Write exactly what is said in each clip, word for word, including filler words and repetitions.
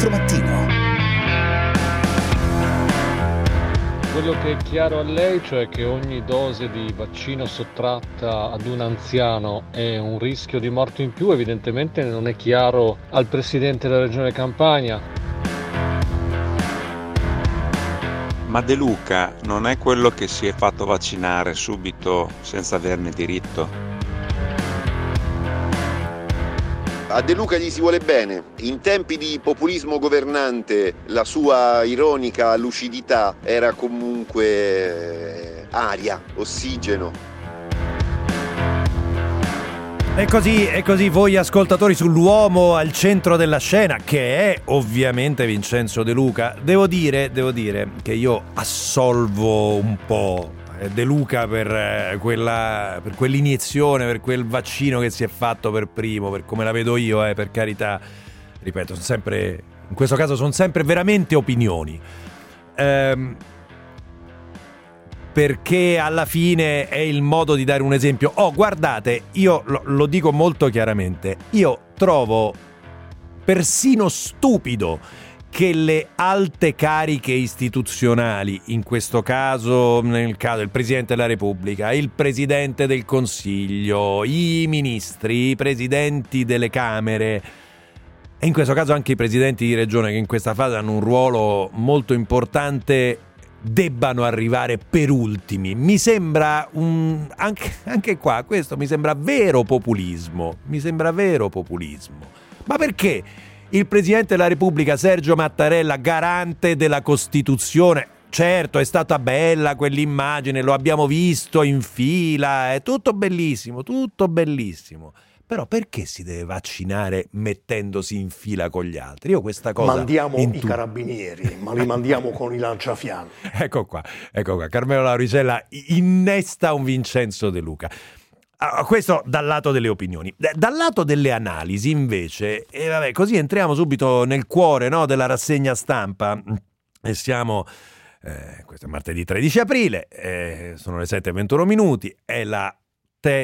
ventiquattro Mattino. Quello che è chiaro a lei, cioè che ogni dose di vaccino sottratta ad un anziano è un rischio di morte in più, evidentemente non è chiaro al presidente della regione Campania. Ma De Luca non è quello che si è fatto vaccinare subito senza averne diritto? A De Luca gli si vuole bene. In tempi di populismo governante la sua ironica lucidità era comunque aria, ossigeno. E così, e così voi ascoltatori sull'uomo al centro della scena, che è ovviamente Vincenzo De Luca. Devo dire, devo dire che io assolvo un po' De Luca per quella, per quell'iniezione, per quel vaccino che si è fatto per primo, per come la vedo io, eh, per carità. Ripeto, sono sempre, in questo caso sono sempre veramente opinioni. Ehm... Perché alla fine è il modo di dare un esempio. Oh, guardate, io lo, lo dico molto chiaramente, io trovo persino stupido che le alte cariche istituzionali, in questo caso, nel caso il Presidente della Repubblica, il Presidente del Consiglio, i ministri, i presidenti delle Camere, e in questo caso anche i presidenti di regione, che in questa fase hanno un ruolo molto importante, debbano arrivare per ultimi. Mi sembra un anche, anche qua questo mi sembra vero populismo mi sembra vero populismo ma perché il Presidente della Repubblica Sergio Mattarella, garante della Costituzione, certo è stata bella quell'immagine, lo abbiamo visto in fila, è tutto bellissimo, tutto bellissimo però perché si deve vaccinare mettendosi in fila con gli altri? Io questa cosa... Mandiamo tu... i carabinieri, ma li mandiamo con i lanciafiamme. Ecco qua, ecco qua. Carmelo Lauricella innesta un Vincenzo De Luca. Ah, questo dal lato delle opinioni. Dal lato delle analisi, invece, e vabbè, così entriamo subito nel cuore, no, della rassegna stampa. E siamo... Eh, questo è martedì tredici aprile, eh, sono le sette e ventuno minuti, è la...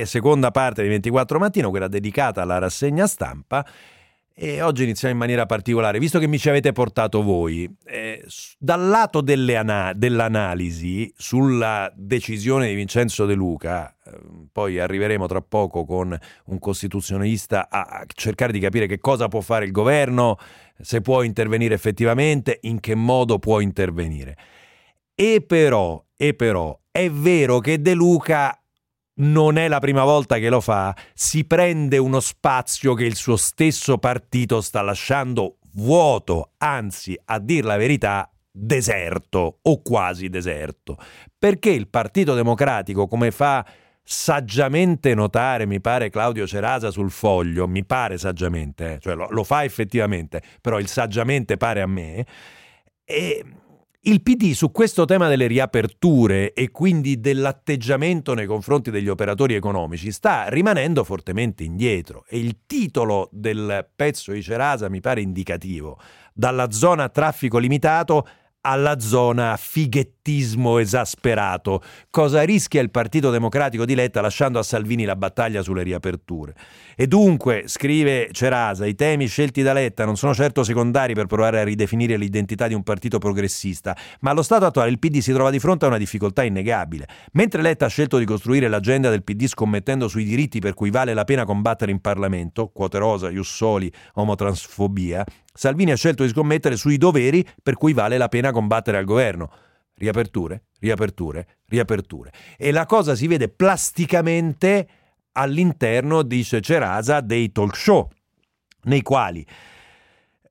seconda parte di ventiquattro Mattino, quella dedicata alla rassegna stampa, e oggi iniziamo in maniera particolare, visto che mi ci avete portato voi, eh, dal lato delle ana- dell'analisi sulla decisione di Vincenzo De Luca, eh, poi arriveremo tra poco con un costituzionalista a-, a cercare di capire che cosa può fare il governo, se può intervenire effettivamente, in che modo può intervenire. E però, e però è vero che De Luca non è la prima volta che lo fa, si prende uno spazio che il suo stesso partito sta lasciando vuoto, anzi, a dir la verità, deserto o quasi deserto, perché il Partito Democratico, come fa saggiamente notare, mi pare, Claudio Cerasa sul Foglio, mi pare saggiamente, eh, cioè lo, lo fa effettivamente, però il saggiamente pare a me, e... il P D su questo tema delle riaperture e quindi dell'atteggiamento nei confronti degli operatori economici sta rimanendo fortemente indietro, e il titolo del pezzo di Cerasa mi pare indicativo: dalla zona traffico limitato alla zona fighettismo esasperato, cosa rischia il Partito Democratico di Letta lasciando a Salvini la battaglia sulle riaperture. E dunque, scrive Cerasa, i temi scelti da Letta non sono certo secondari per provare a ridefinire l'identità di un partito progressista, ma allo stato attuale il P D si trova di fronte a una difficoltà innegabile. Mentre Letta ha scelto di costruire l'agenda del P D scommettendo sui diritti per cui vale la pena combattere in Parlamento, quote rosa, Jussoli, omotransfobia, Salvini ha scelto di scommettere sui doveri per cui vale la pena combattere al governo. Riaperture, riaperture, riaperture. E la cosa si vede plasticamente all'interno, dice Cerasa, dei talk show, nei quali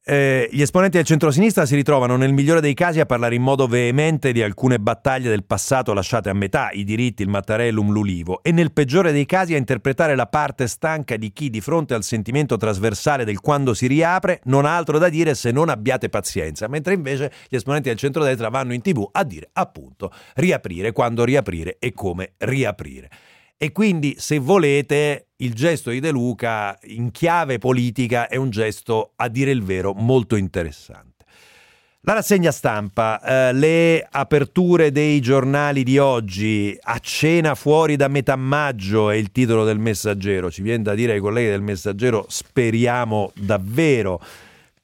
eh, gli esponenti del centrosinistra si ritrovano nel migliore dei casi a parlare in modo veemente di alcune battaglie del passato lasciate a metà, i diritti, il Mattarellum, l'Ulivo, e nel peggiore dei casi a interpretare la parte stanca di chi, di fronte al sentimento trasversale del quando si riapre, non ha altro da dire se non abbiate pazienza, mentre invece gli esponenti del centrodestra vanno in TV a dire appunto riaprire, quando riaprire e come riaprire. E quindi, se volete, il gesto di De Luca in chiave politica è un gesto, a dire il vero, molto interessante. La rassegna stampa, eh, le aperture dei giornali di oggi, a cena fuori da metà maggio è il titolo del Messaggero. Ci viene da dire ai colleghi del Messaggero, speriamo davvero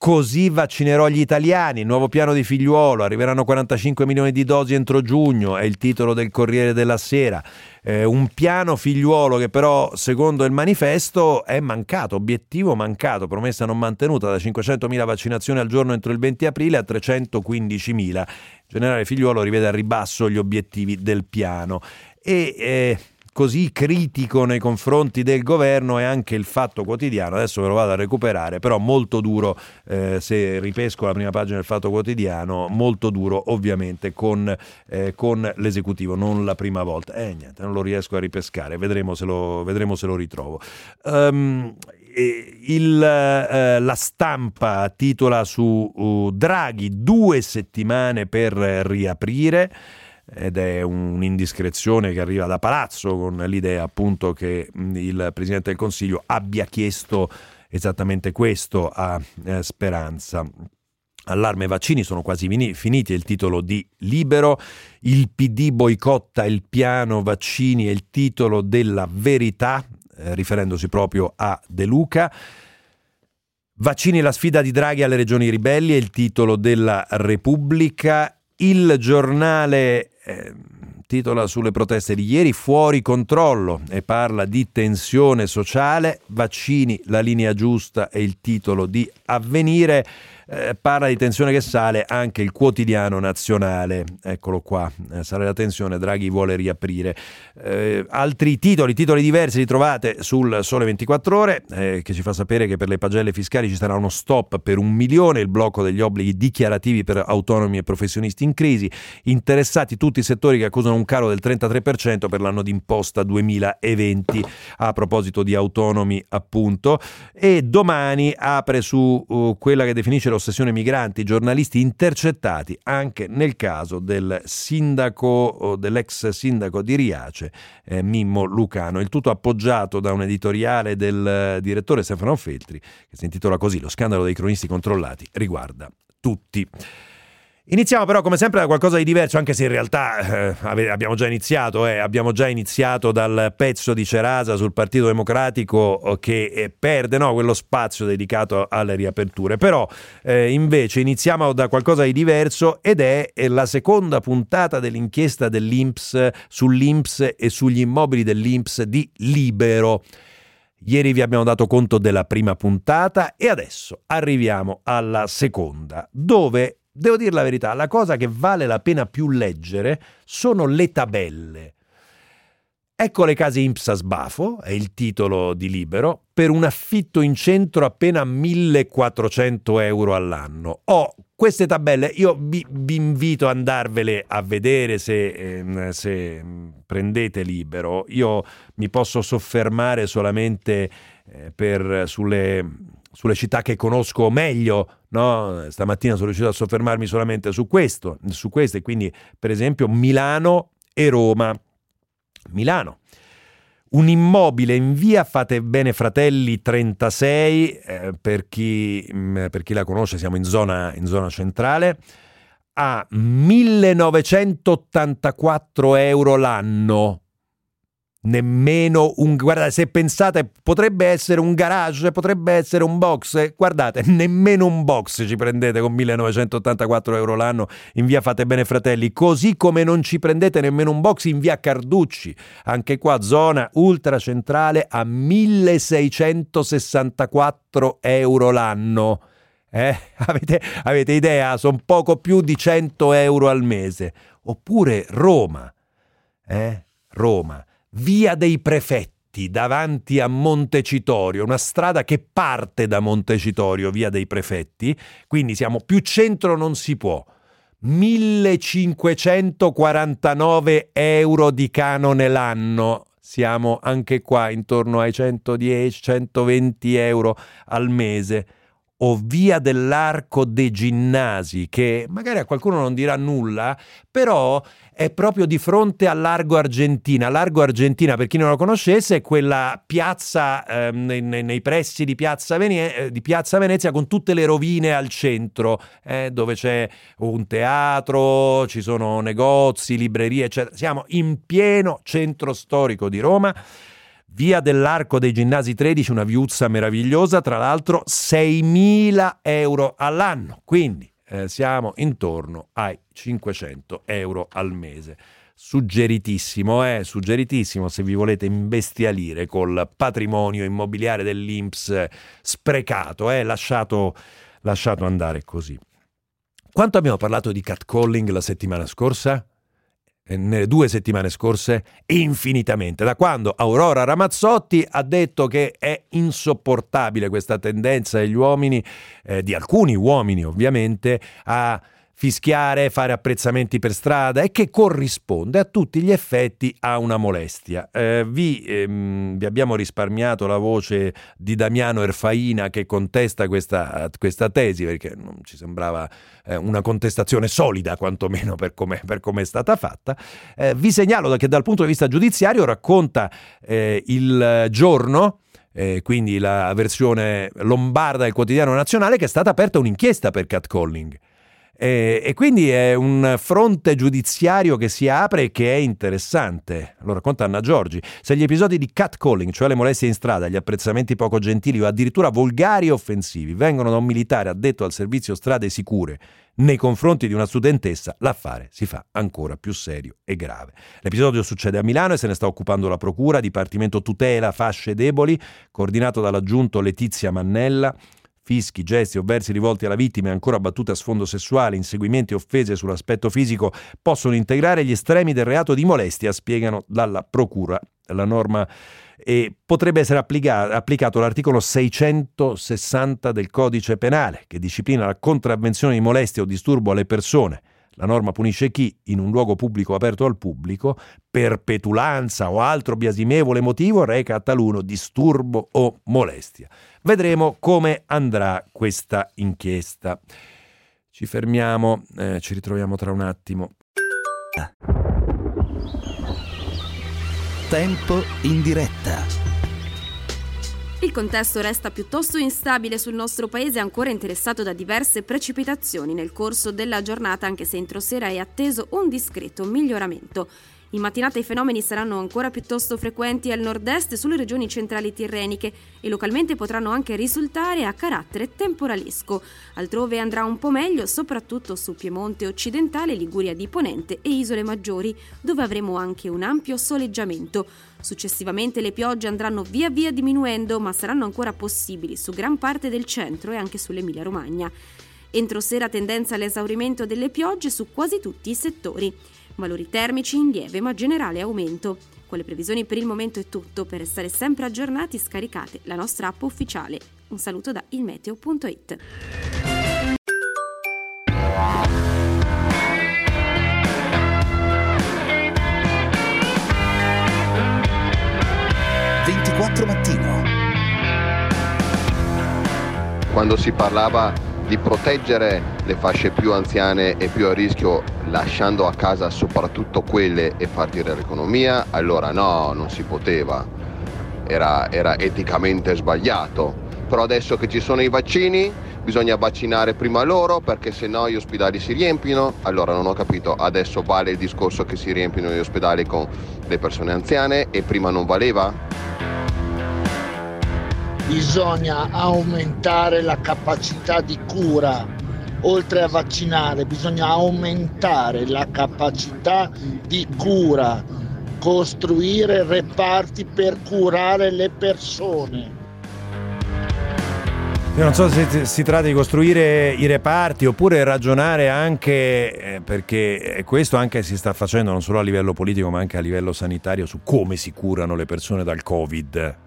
Così vaccinerò gli italiani, nuovo piano di Figliuolo, arriveranno quarantacinque milioni di dosi entro giugno, è il titolo del Corriere della Sera. Eh, un piano Figliuolo che però, secondo il manifesto, è mancato, obiettivo mancato, promessa non mantenuta, da cinquecentomila vaccinazioni al giorno entro il venti aprile a trecentoquindicimila. Il generale Figliuolo rivede al ribasso gli obiettivi del piano. E... Eh, Così critico nei confronti del governo è anche il Fatto Quotidiano, adesso ve lo vado a recuperare, però molto duro, eh, se ripesco la prima pagina del Fatto Quotidiano, molto duro ovviamente con, eh, con l'esecutivo, non la prima volta, eh, niente, non lo riesco a ripescare, vedremo se lo, vedremo se lo ritrovo. Um, Il, eh, la Stampa titola su uh, Draghi, due settimane per riaprire, ed è un'indiscrezione che arriva da Palazzo con l'idea appunto che il Presidente del Consiglio abbia chiesto esattamente questo a eh, Speranza. Allarme vaccini, sono quasi finiti, è il titolo di Libero. Il P D boicotta il piano vaccini, è il titolo della Verità, eh, riferendosi proprio a De Luca. Vaccini, la sfida di Draghi alle regioni ribelli, è il titolo della Repubblica. Il Giornale eh, titola sulle proteste di ieri, fuori controllo, e parla di tensione sociale. Vaccini, la linea giusta, è il titolo di Avvenire. Eh, parla di tensione che sale anche il Quotidiano Nazionale, eccolo qua, eh, sale la tensione, Draghi vuole riaprire. Eh, altri titoli, titoli diversi li trovate sul Sole ventiquattro Ore, eh, che ci fa sapere che per le pagelle fiscali ci sarà uno stop per un milione, il blocco degli obblighi dichiarativi per autonomi e professionisti in crisi, interessati tutti i settori che accusano un calo del trentatré per cento per l'anno d'imposta duemilaventi, a proposito di autonomi appunto. E Domani apre su uh, quella che definisce lo ossessione migranti, giornalisti intercettati anche nel caso del sindaco, dell'ex sindaco di Riace, eh, Mimmo Lucano. Il tutto appoggiato da un editoriale del direttore Stefano Feltri che si intitola così: lo scandalo dei cronisti controllati riguarda tutti. Iniziamo però come sempre da qualcosa di diverso, anche se in realtà eh, abbiamo già iniziato, eh, abbiamo già iniziato dal pezzo di Cerasa sul Partito Democratico che eh, perde no, quello spazio dedicato alle riaperture, però eh, invece iniziamo da qualcosa di diverso ed è eh, la seconda puntata dell'inchiesta dell'I N P S sull'I N P S e sugli immobili dell'I N P S di Libero. Ieri vi abbiamo dato conto della prima puntata e adesso arriviamo alla seconda, dove, devo dire la verità, la cosa che vale la pena più leggere sono le tabelle. Ecco le case I N P S a sbafo, è il titolo di Libero, per un affitto in centro appena millequattrocento euro all'anno. Ho queste tabelle, io vi, vi invito ad andarvele a vedere se, eh, se prendete Libero. Io mi posso soffermare solamente eh, per, sulle... sulle città che conosco meglio, no? Stamattina sono riuscito a soffermarmi solamente su questo, su queste, quindi per esempio Milano e Roma. Milano, un immobile in via Fatebene Fratelli trentasei, eh, per chi, mh, per chi la conosce, siamo in zona, in zona centrale, a millenovecentottantaquattro euro l'anno. Nemmeno un, guardate, se pensate potrebbe essere un garage, potrebbe essere un box, guardate, nemmeno un box ci prendete con millenovecentottantaquattro euro l'anno in via Fatebene Fratelli, così come non ci prendete nemmeno un box in via Carducci, anche qua zona ultracentrale, a milleseicentosessantaquattro euro l'anno. Eh? Avete, avete idea? Sono poco più di cento euro al mese. Oppure Roma, eh? Roma, Via dei Prefetti, davanti a Montecitorio, una strada che parte da Montecitorio, Via dei Prefetti, quindi siamo più centro non si può, millecinquecentoquarantanove euro di canone l'anno, siamo anche qua intorno ai centodieci centoventi euro al mese. O Via dell'Arco dei Ginnasi, che magari a qualcuno non dirà nulla, però è proprio di fronte a Largo Argentina. Largo Argentina, per chi non lo conoscesse, è quella piazza eh, nei, nei pressi di Piazza, Vene- di Piazza Venezia, con tutte le rovine al centro, eh, dove c'è un teatro, ci sono negozi, librerie, eccetera. Siamo in pieno centro storico di Roma. Via dell'Arco dei Ginnasi tredici, una viuzza meravigliosa, tra l'altro seimila euro all'anno, quindi eh, siamo intorno ai cinquecento euro al mese. Suggeritissimo, eh? Suggeritissimo se vi volete imbestialire col patrimonio immobiliare dell'Inps sprecato, eh? lasciato, lasciato andare così. Quanto abbiamo parlato di catcalling la settimana scorsa? Nelle due settimane scorse? Infinitamente, da quando Aurora Ramazzotti ha detto che è insopportabile questa tendenza degli uomini, eh, di alcuni uomini ovviamente, a fischiare, fare apprezzamenti per strada, e che corrisponde a tutti gli effetti a una molestia. Eh, vi, ehm, vi abbiamo risparmiato la voce di Damiano Erfaina che contesta questa, questa tesi, perché non ci sembrava eh, una contestazione solida, quantomeno per come per come è stata fatta. Eh, vi segnalo che dal punto di vista giudiziario racconta eh, Il Giorno, Eh, quindi la versione lombarda del quotidiano nazionale, che è stata aperta un'inchiesta per catcalling. E, e quindi è un fronte giudiziario che si apre e che è interessante. Lo racconta Anna Giorgi. Se gli episodi di catcalling, cioè le molestie in strada, gli apprezzamenti poco gentili o addirittura volgari e offensivi, vengono da un militare addetto al servizio Strade Sicure nei confronti di una studentessa, l'affare si fa ancora più serio e grave. L'episodio succede a Milano e se ne sta occupando la Procura, Dipartimento Tutela Fasce Deboli, coordinato dall'aggiunto Letizia Mannella. Fischi, gesti o versi rivolti alla vittima e ancora battute a sfondo sessuale, inseguimenti e offese sull'aspetto fisico possono integrare gli estremi del reato di molestia, spiegano dalla Procura la norma, e potrebbe essere applica- applicato l'articolo seicentosessanta del Codice Penale, che disciplina la contravvenzione di molestia o disturbo alle persone. La norma punisce chi, in un luogo pubblico aperto al pubblico, per petulanza o altro biasimevole motivo, reca a taluno disturbo o molestia. Vedremo come andrà questa inchiesta. Ci fermiamo, eh, ci ritroviamo tra un attimo. Tempo in diretta. Il contesto resta piuttosto instabile sul nostro paese, ancora interessato da diverse precipitazioni nel corso della giornata, anche se entro sera è atteso un discreto miglioramento. In mattinata i fenomeni saranno ancora piuttosto frequenti al nord-est, sulle regioni centrali tirreniche, e localmente potranno anche risultare a carattere temporalesco. Altrove andrà un po' meglio, soprattutto su Piemonte occidentale, Liguria di Ponente e Isole Maggiori, dove avremo anche un ampio soleggiamento. Successivamente le piogge andranno via via diminuendo, ma saranno ancora possibili su gran parte del centro e anche sull'Emilia-Romagna. Entro sera tendenza all'esaurimento delle piogge su quasi tutti i settori. Valori termici in lieve ma generale aumento. Con le previsioni per il momento è tutto. Per restare sempre aggiornati scaricate la nostra app ufficiale. Un saluto da ilmeteo punto it. ventiquattro mattino. Quando si parlava di proteggere le fasce più anziane e più a rischio, lasciando a casa soprattutto quelle e far tirare l'economia, allora no, non si poteva, era, era eticamente sbagliato. Però adesso che ci sono i vaccini bisogna vaccinare prima loro, perché sennò gli ospedali si riempiono. Allora non ho capito, adesso vale il discorso che si riempiono gli ospedali con le persone anziane e prima non valeva? Bisogna aumentare la capacità di cura, oltre a vaccinare bisogna aumentare la capacità di cura, costruire reparti per curare le persone. Io non so se si tratta di costruire i reparti oppure ragionare anche, eh, perché questo anche si sta facendo non solo a livello politico ma anche a livello sanitario, su come si curano le persone dal Covid,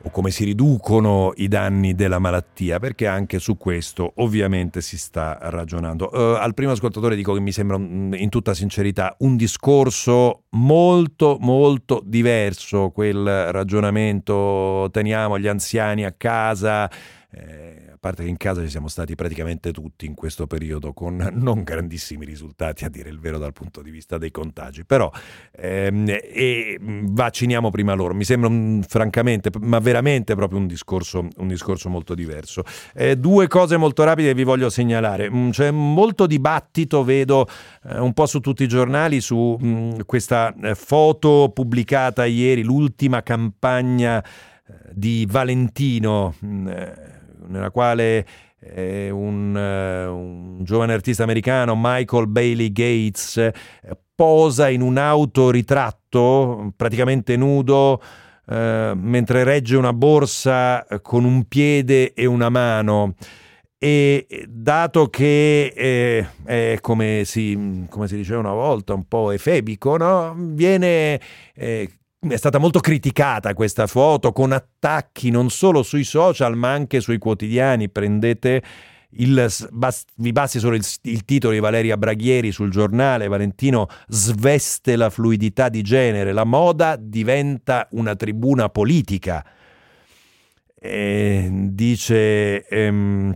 o come si riducono i danni della malattia, perché anche su questo ovviamente si sta ragionando. Uh, al primo ascoltatore dico che mi sembra in tutta sincerità un discorso molto molto diverso quel ragionamento teniamo gli anziani a casa, eh, a parte che in casa ci siamo stati praticamente tutti in questo periodo con non grandissimi risultati, a dire il vero, dal punto di vista dei contagi, però ehm, e vacciniamo prima loro, mi sembra un, francamente, ma veramente proprio un discorso, un discorso molto diverso. Eh, due cose molto rapide vi voglio segnalare, c'è molto dibattito, vedo eh, un po' su tutti i giornali su mh, questa eh, foto pubblicata ieri, l'ultima campagna di Valentino, nella quale eh, un, un giovane artista americano, Michael Bailey Gates, eh, posa in un autoritratto praticamente nudo, eh, mentre regge una borsa con un piede e una mano. E dato che eh, è come si, come si diceva una volta, un po' efebico, no? Viene eh, è stata molto criticata questa foto, con attacchi non solo sui social ma anche sui quotidiani. Prendete il bas, vi basti solo il, il titolo di Valeria Braghieri sul Giornale: Valentino sveste la fluidità di genere, la moda diventa una tribuna politica. E dice ehm,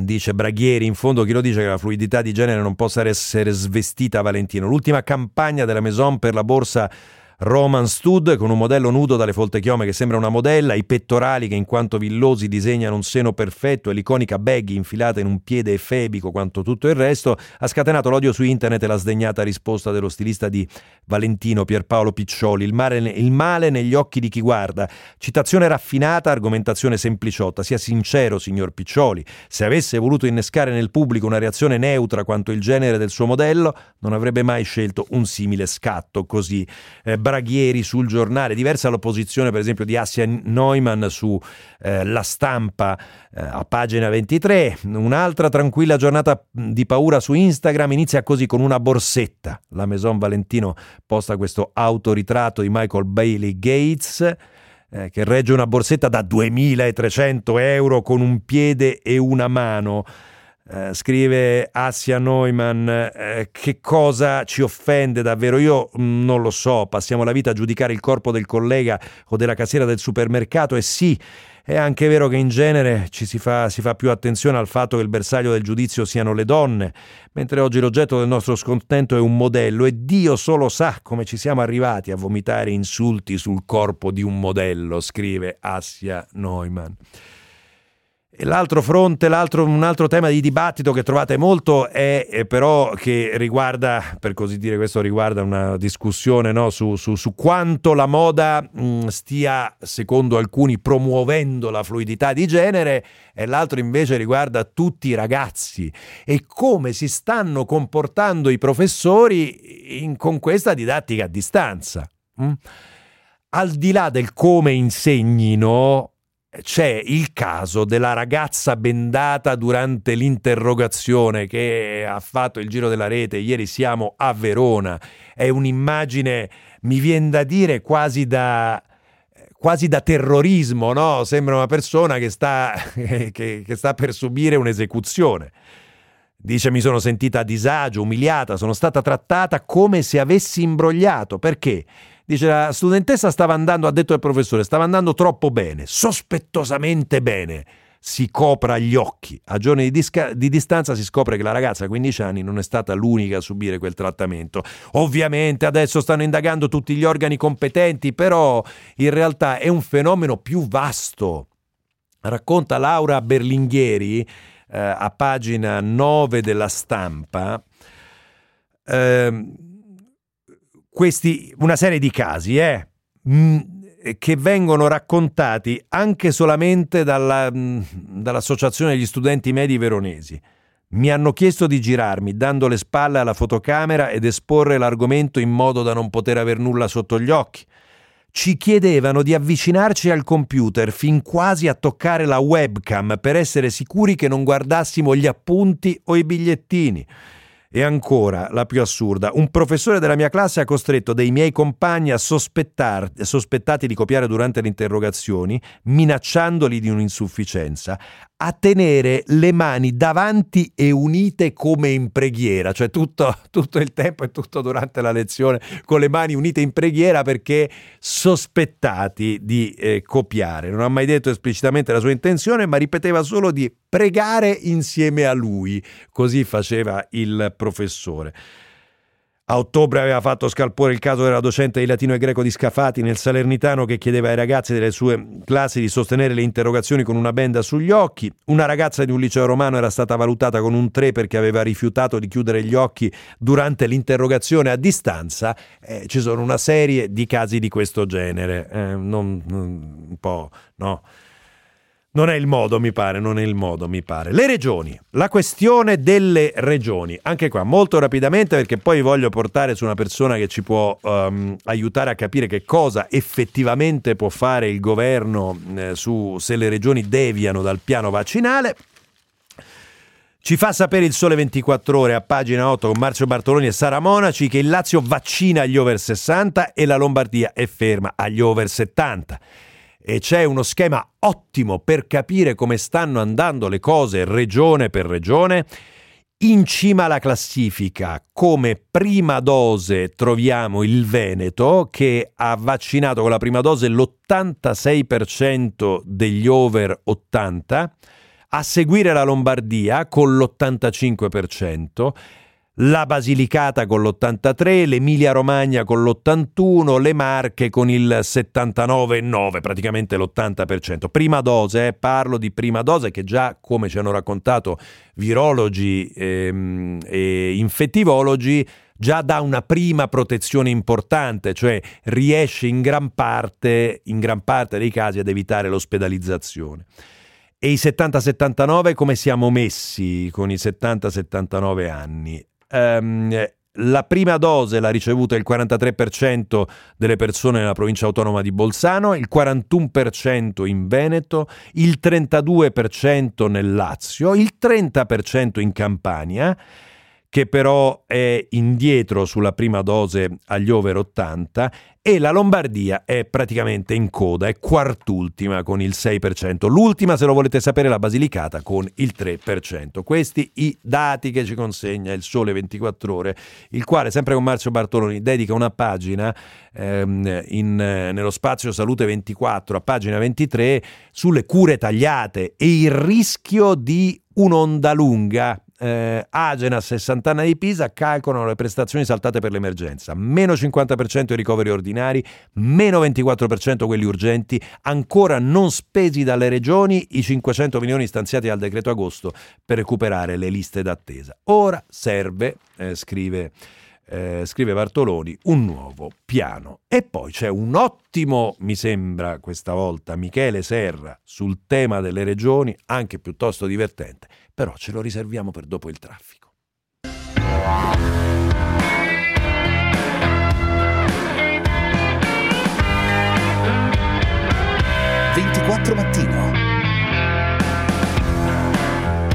Dice Braghieri, in fondo chi lo dice che la fluidità di genere non possa essere svestita a Valentino? L'ultima campagna della Maison per la borsa Roman Stud, con un modello nudo dalle folte chiome che sembra una modella, i pettorali che in quanto villosi disegnano un seno perfetto e l'iconica baggy infilata in un piede efebico quanto tutto il resto, ha scatenato l'odio su internet e la sdegnata risposta dello stilista di Valentino, Pierpaolo Piccioli: il male, il male negli occhi di chi guarda. Citazione raffinata, argomentazione sempliciotta. Sia sincero, signor Piccioli, se avesse voluto innescare nel pubblico una reazione neutra quanto il genere del suo modello, non avrebbe mai scelto un simile scatto così. Eh, Braghieri sul Giornale. Diversa l'opposizione per esempio di Assia Neumann su eh, La Stampa, eh, a pagina ventitré. Un'altra tranquilla giornata di paura su Instagram inizia così, con una borsetta. La Maison Valentino posta questo autoritratto di Michael Bailey Gates eh, che regge una borsetta da duemilatrecento euro con un piede e una mano. Uh, scrive Assia Neumann, uh, che cosa ci offende davvero? Io mh, non lo so, passiamo la vita a giudicare il corpo del collega o della cassiera del supermercato, e sì, è anche vero che in genere ci si fa, si fa più attenzione al fatto che il bersaglio del giudizio siano le donne, mentre oggi l'oggetto del nostro scontento è un modello, e Dio solo sa come ci siamo arrivati a vomitare insulti sul corpo di un modello, scrive Assia Neumann. L'altro fronte, l'altro, un altro tema di dibattito che trovate molto è, è però che riguarda, per così dire, questo riguarda una discussione, no, su, su, su quanto la moda mh, stia, secondo alcuni, promuovendo la fluidità di genere, e l'altro invece riguarda tutti i ragazzi e come si stanno comportando i professori in, con questa didattica a distanza. Mm? Al di là del come insegnino, c'è il caso della ragazza bendata durante l'interrogazione che ha fatto il giro della rete. Ieri siamo a Verona, è un'immagine, mi viene da dire, quasi da quasi da terrorismo, no? Sembra una persona che sta che, che sta per subire un'esecuzione. Dice: mi sono sentita a disagio, umiliata, sono stata trattata come se avessi imbrogliato. Perché? Dice, la studentessa stava andando, ha detto il professore, stava andando troppo bene, sospettosamente bene, si copra gli occhi. A giorni di, disca- di distanza si scopre che la ragazza a quindici anni non è stata l'unica a subire quel trattamento. Ovviamente adesso stanno indagando tutti gli organi competenti, però in realtà è un fenomeno più vasto. Racconta Laura Berlinghieri, eh, a pagina nove della Stampa, ehm, questi, una serie di casi eh, mh, che vengono raccontati anche solamente dalla, mh, dall'Associazione degli Studenti Medi Veronesi. Mi hanno chiesto di girarmi, dando le spalle alla fotocamera ed esporre l'argomento in modo da non poter aver nulla sotto gli occhi. Ci chiedevano di avvicinarci al computer fin quasi a toccare la webcam per essere sicuri che non guardassimo gli appunti o i bigliettini. E ancora, la più assurda, un professore della mia classe ha costretto dei miei compagni a sospettar, sospettati di copiare durante le interrogazioni, minacciandoli di un'insufficienza, a tenere le mani davanti e unite come in preghiera, cioè tutto, tutto il tempo e tutto durante la lezione con le mani unite in preghiera perché sospettati di eh, copiare. Non ha mai detto esplicitamente la sua intenzione, ma ripeteva solo di pregare insieme a lui, così faceva il professore. A ottobre aveva fatto scalpore il caso della docente di latino e greco di Scafati nel Salernitano, che chiedeva ai ragazzi delle sue classi di sostenere le interrogazioni con una benda sugli occhi. Una ragazza di un liceo romano era stata valutata con un tre perché aveva rifiutato di chiudere gli occhi durante l'interrogazione a distanza. Eh, ci sono una serie di casi di questo genere. Eh, non, non, un po', no. Non è il modo, mi pare, non è il modo, mi pare. Le regioni, la questione delle regioni, anche qua molto rapidamente perché poi voglio portare su una persona che ci può um, aiutare a capire che cosa effettivamente può fare il governo eh, su se le regioni deviano dal piano vaccinale. Ci fa sapere il Sole ventiquattro Ore a pagina otto con Marcio Bartoloni e Sara Monaci che il Lazio vaccina agli over sessanta e la Lombardia è ferma agli over settanta. E c'è uno schema ottimo per capire come stanno andando le cose regione per regione. In cima alla classifica, come prima dose, troviamo il Veneto, che ha vaccinato con la prima dose l'ottantasei per cento degli over ottanta, a seguire la Lombardia con l'ottantacinque per cento, la Basilicata con l'ottantatré, l'Emilia Romagna con l'ottantuno, le Marche con il settantanove virgola nove, praticamente l'ottanta per cento. Prima dose, eh, parlo di prima dose che già, come ci hanno raccontato virologi e, e infettivologi, già dà una prima protezione importante, cioè riesce in gran parte, in gran parte dei casi ad evitare l'ospedalizzazione. E i settanta settantanove come siamo messi con i settanta settantanove anni? Um, la prima dose l'ha ricevuta il quarantatré per cento delle persone nella provincia autonoma di Bolzano, il quarantuno per cento in Veneto, il trentadue per cento nel Lazio, il trenta per cento in Campania, che però è indietro sulla prima dose agli over ottanta, e la Lombardia è praticamente in coda, è quart'ultima con il sei per cento. L'ultima, se lo volete sapere, la Basilicata con il tre per cento. Questi i dati che ci consegna il Sole ventiquattro Ore, il quale, sempre con Marcio Bartoloni, dedica una pagina ehm, in, eh, nello spazio Salute ventiquattro, a pagina ventitré, sulle cure tagliate e il rischio di un'onda lunga. Eh, Agena, sessanta anni di Pisa, calcolano le prestazioni saltate per l'emergenza: meno cinquanta per cento i ricoveri ordinari, meno ventiquattro per cento quelli urgenti, ancora non spesi dalle regioni i cinquecento milioni stanziati dal decreto agosto per recuperare le liste d'attesa. Ora serve, eh, scrive, eh, scrive Bartoloni, un nuovo piano. E poi c'è un ottimo, mi sembra questa volta, Michele Serra sul tema delle regioni, anche piuttosto divertente, però ce lo riserviamo per dopo il traffico. ventiquattro Mattino.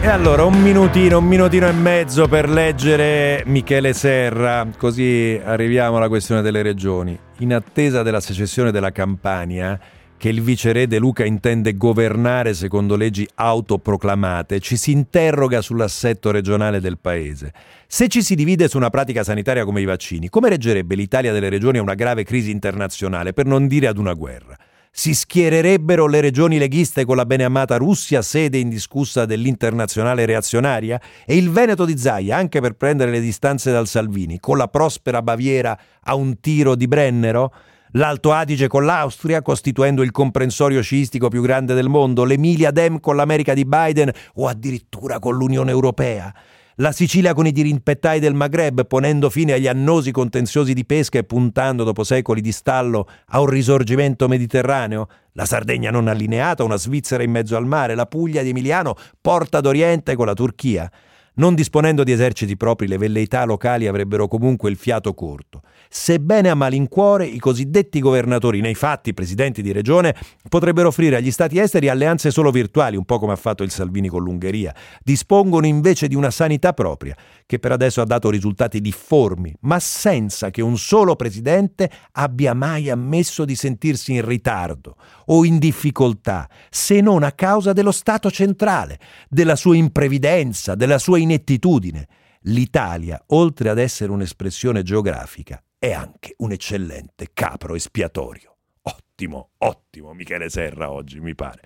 E allora un minutino, un minutino e mezzo per leggere Michele Serra, così arriviamo alla questione delle regioni. In attesa della secessione della Campania, che il viceré De Luca intende governare secondo leggi autoproclamate, ci si interroga sull'assetto regionale del paese. Se ci si divide su una pratica sanitaria come i vaccini, come reggerebbe l'Italia delle regioni a una grave crisi internazionale, per non dire ad una guerra? Si schiererebbero le regioni leghiste con la beneamata Russia, sede indiscussa dell'internazionale reazionaria? E il Veneto di Zaia, anche per prendere le distanze dal Salvini, con la prospera Baviera a un tiro di Brennero? L'Alto Adige con l'Austria, costituendo il comprensorio sciistico più grande del mondo, l'Emilia Dem con l'America di Biden o addirittura con l'Unione Europea, la Sicilia con i dirimpettai del Maghreb, ponendo fine agli annosi contenziosi di pesca e puntando, dopo secoli di stallo, a un risorgimento mediterraneo, la Sardegna non allineata, una Svizzera in mezzo al mare, la Puglia di Emiliano, porta d'Oriente con la Turchia. Non disponendo di eserciti propri, le velleità locali avrebbero comunque il fiato corto. Sebbene a malincuore, i cosiddetti governatori, nei fatti presidenti di regione, potrebbero offrire agli stati esteri alleanze solo virtuali, un po' come ha fatto il Salvini con l'Ungheria. Dispongono invece di una sanità propria, che per adesso ha dato risultati difformi, ma senza che un solo presidente abbia mai ammesso di sentirsi in ritardo o in difficoltà, se non a causa dello Stato centrale, della sua imprevidenza, della sua inettitudine. L'Italia, oltre ad essere un'espressione geografica, è anche un eccellente capro espiatorio. Ottimo, ottimo Michele Serra oggi, mi pare.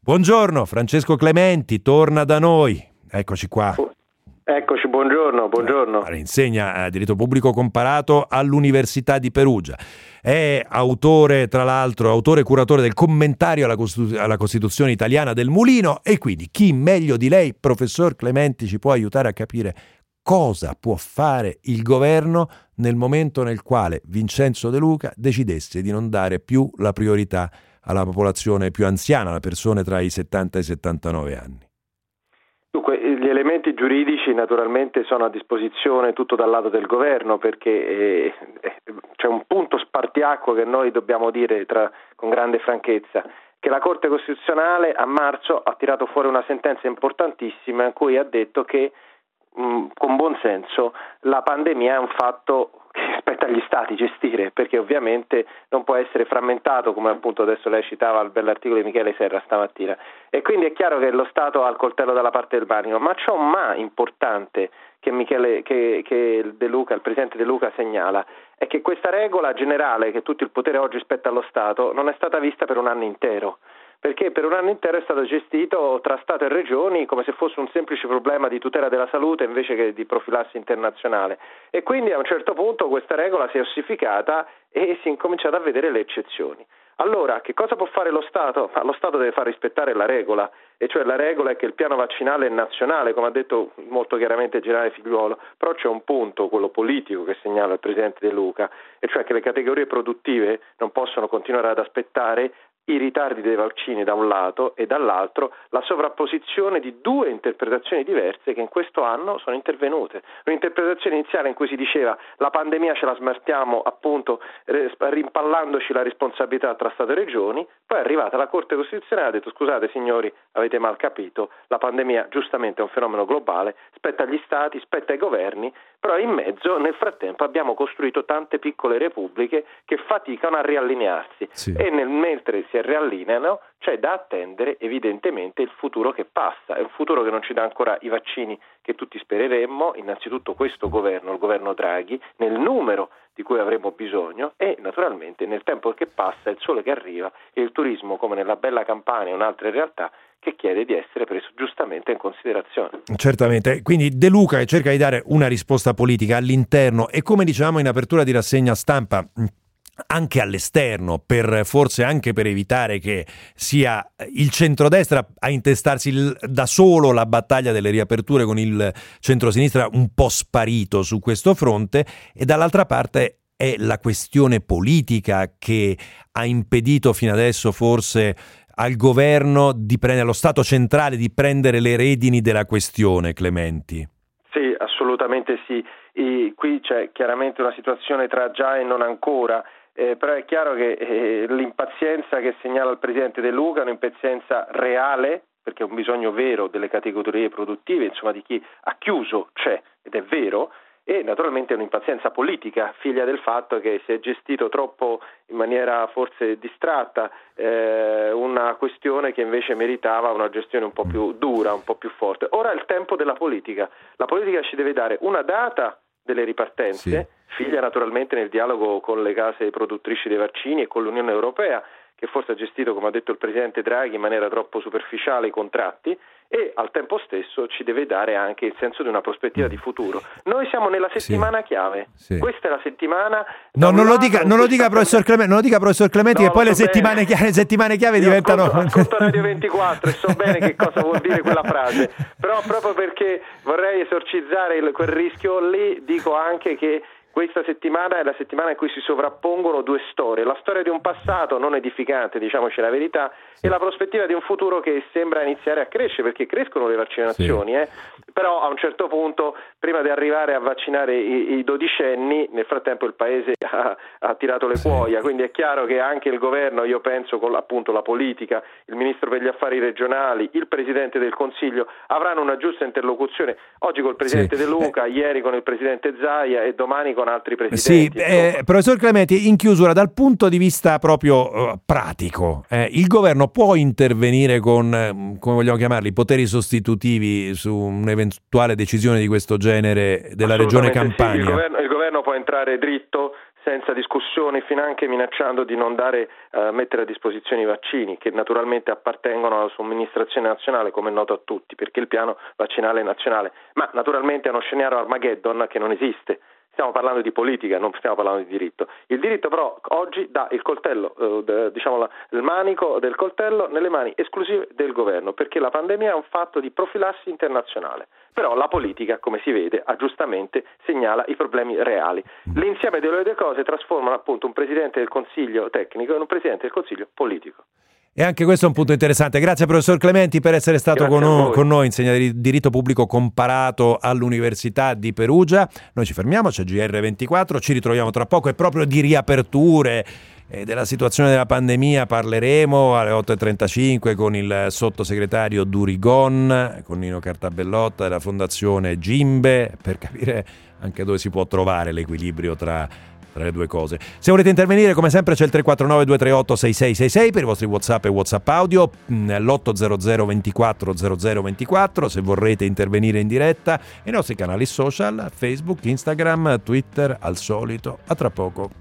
Buongiorno, Francesco Clementi torna da noi. Eccoci qua. Eccoci, buongiorno, buongiorno. Insegna diritto pubblico comparato all'Università di Perugia. È autore, tra l'altro, autore e curatore del commentario alla, Costitu- alla Costituzione italiana del Mulino, e quindi chi meglio di lei, professor Clementi, ci può aiutare a capire cosa può fare il governo nel momento nel quale Vincenzo De Luca decidesse di non dare più la priorità alla popolazione più anziana, alle persone tra i settanta e i settantanove anni. Dunque, gli elementi giuridici naturalmente sono a disposizione tutto dal lato del governo, perché c'è un punto spartiacque che noi dobbiamo dire tra, con grande franchezza, che la Corte Costituzionale a marzo ha tirato fuori una sentenza importantissima in cui ha detto che mh, con buon senso la pandemia è un fatto che spetta agli stati gestire, perché ovviamente non può essere frammentato, come appunto adesso lei citava il bell'articolo di Michele Serra stamattina, e quindi è chiaro che lo Stato ha il coltello dalla parte del manico, ma c'è un ma importante che Michele che, che De Luca, il presidente De Luca segnala, è che questa regola generale che tutto il potere oggi spetta allo Stato non è stata vista per un anno intero, perché per un anno intero è stato gestito tra Stato e Regioni come se fosse un semplice problema di tutela della salute invece che di profilassi internazionale, e quindi a un certo punto questa regola si è ossificata e si è incominciata a vedere le eccezioni. Allora, che cosa può fare lo Stato? Lo Stato deve far rispettare la regola, e cioè la regola è che il piano vaccinale è nazionale, come ha detto molto chiaramente il generale Figliuolo, però c'è un punto, quello politico, che segnala il presidente De Luca, e cioè che le categorie produttive non possono continuare ad aspettare i ritardi dei vaccini da un lato, e dall'altro la sovrapposizione di due interpretazioni diverse che in questo anno sono intervenute. Un'interpretazione iniziale in cui si diceva la pandemia ce la smartiamo appunto rimpallandoci la responsabilità tra Stato e Regioni, poi è arrivata la Corte Costituzionale e ha detto scusate signori, avete mal capito, la pandemia giustamente è un fenomeno globale, spetta agli Stati, spetta ai governi, però in mezzo nel frattempo abbiamo costruito tante piccole repubbliche che faticano a riallinearsi, sì. E nel mentre si riallineano c'è da attendere evidentemente il futuro che passa, è un futuro che non ci dà ancora i vaccini che tutti spereremmo, innanzitutto questo governo, il governo Draghi, nel numero di cui avremo bisogno, e naturalmente nel tempo che passa, il sole che arriva e il turismo, come nella bella Campania e un'altra realtà, che chiede di essere preso giustamente in considerazione. Certamente, quindi De Luca cerca di dare una risposta politica all'interno e, come diciamo in apertura di rassegna stampa, anche all'esterno, per forse anche per evitare che sia il centrodestra a intestarsi il, da solo la battaglia delle riaperture, con il centrosinistra un po' sparito su questo fronte, e dall'altra parte è la questione politica che ha impedito fino adesso forse al governo di prendere, allo Stato centrale di prendere le redini della questione, Clementi. Sì, assolutamente sì. E qui c'è chiaramente una situazione tra già e non ancora. Eh, però è chiaro che eh, l'impazienza che segnala il presidente De Luca è un'impazienza reale, perché è un bisogno vero delle categorie produttive, insomma di chi ha chiuso c'è, ed è vero, e naturalmente è un'impazienza politica, figlia del fatto che si è gestito troppo in maniera forse distratta eh, una questione che invece meritava una gestione un po' più dura, un po' più forte. Ora è il tempo della politica, la politica ci deve dare una data delle ripartenze, sì. Figlia naturalmente nel dialogo con le case produttrici dei vaccini e con l'Unione Europea, che forse ha gestito, come ha detto il presidente Draghi, in maniera troppo superficiale i contratti, e al tempo stesso ci deve dare anche il senso di una prospettiva di futuro. Noi siamo nella settimana sì, chiave, sì. Questa è la settimana... No, non lo dica, non lo dica professor Clementi, non lo dica professor Clementi, no, che poi le settimane, chiave, le settimane chiave io diventano... Ascolto, ascolto Radio ventiquattro e so bene che cosa vuol dire quella frase, però proprio perché vorrei esorcizzare il, quel rischio lì, dico anche che questa settimana è la settimana in cui si sovrappongono due storie, la storia di un passato non edificante, diciamoci la verità, sì. E la prospettiva di un futuro che sembra iniziare a crescere, perché crescono le vaccinazioni, sì. eh. però a un certo punto, prima di arrivare a vaccinare i, i dodicenni, nel frattempo il paese ha, ha tirato le cuoia, quindi è chiaro che anche il governo, io penso con appunto la politica, il ministro per gli affari regionali, il presidente del Consiglio, avranno una giusta interlocuzione, oggi col presidente sì. De Luca, eh. ieri con il presidente Zaia e domani con altri presidenti. Sì, eh, professor Clementi, in chiusura, dal punto di vista proprio uh, pratico, eh, il governo può intervenire con, come vogliamo chiamarli, poteri sostitutivi su un'eventuale decisione di questo genere della Regione Campania? Sì, il governo, il governo può entrare dritto, senza discussioni, finanche minacciando di non dare, eh, mettere a disposizione i vaccini, che naturalmente appartengono alla somministrazione nazionale, come è noto a tutti, perché il piano vaccinale è nazionale, ma naturalmente è uno scenario Armageddon che non esiste. Stiamo parlando di politica, non stiamo parlando di diritto. Il diritto però oggi dà il coltello, eh, diciamo il manico del coltello nelle mani esclusive del governo, perché la pandemia è un fatto di profilassi internazionale. Però la politica, come si vede, ha giustamente segnala i problemi reali. L'insieme delle due cose trasformano appunto un presidente del Consiglio tecnico in un presidente del Consiglio politico. E anche questo è un punto interessante. Grazie professor Clementi per essere stato con, no, con noi, insegna di diritto pubblico comparato all'Università di Perugia. Noi ci fermiamo, c'è G R ventiquattro, ci ritroviamo tra poco e proprio di riaperture e della situazione della pandemia parleremo alle otto e trentacinque con il sottosegretario Durigon, con Nino Cartabellotta della Fondazione Gimbe, per capire anche dove si può trovare l'equilibrio tra tra le due cose. Se volete intervenire, come sempre c'è il tre quattro nove due tre otto sei sei sei sei per i vostri WhatsApp e WhatsApp audio, l'otto zero zero ventiquattro zero zero ventiquattro se vorrete intervenire in diretta, e i nostri canali social, Facebook, Instagram, Twitter al solito. A tra poco.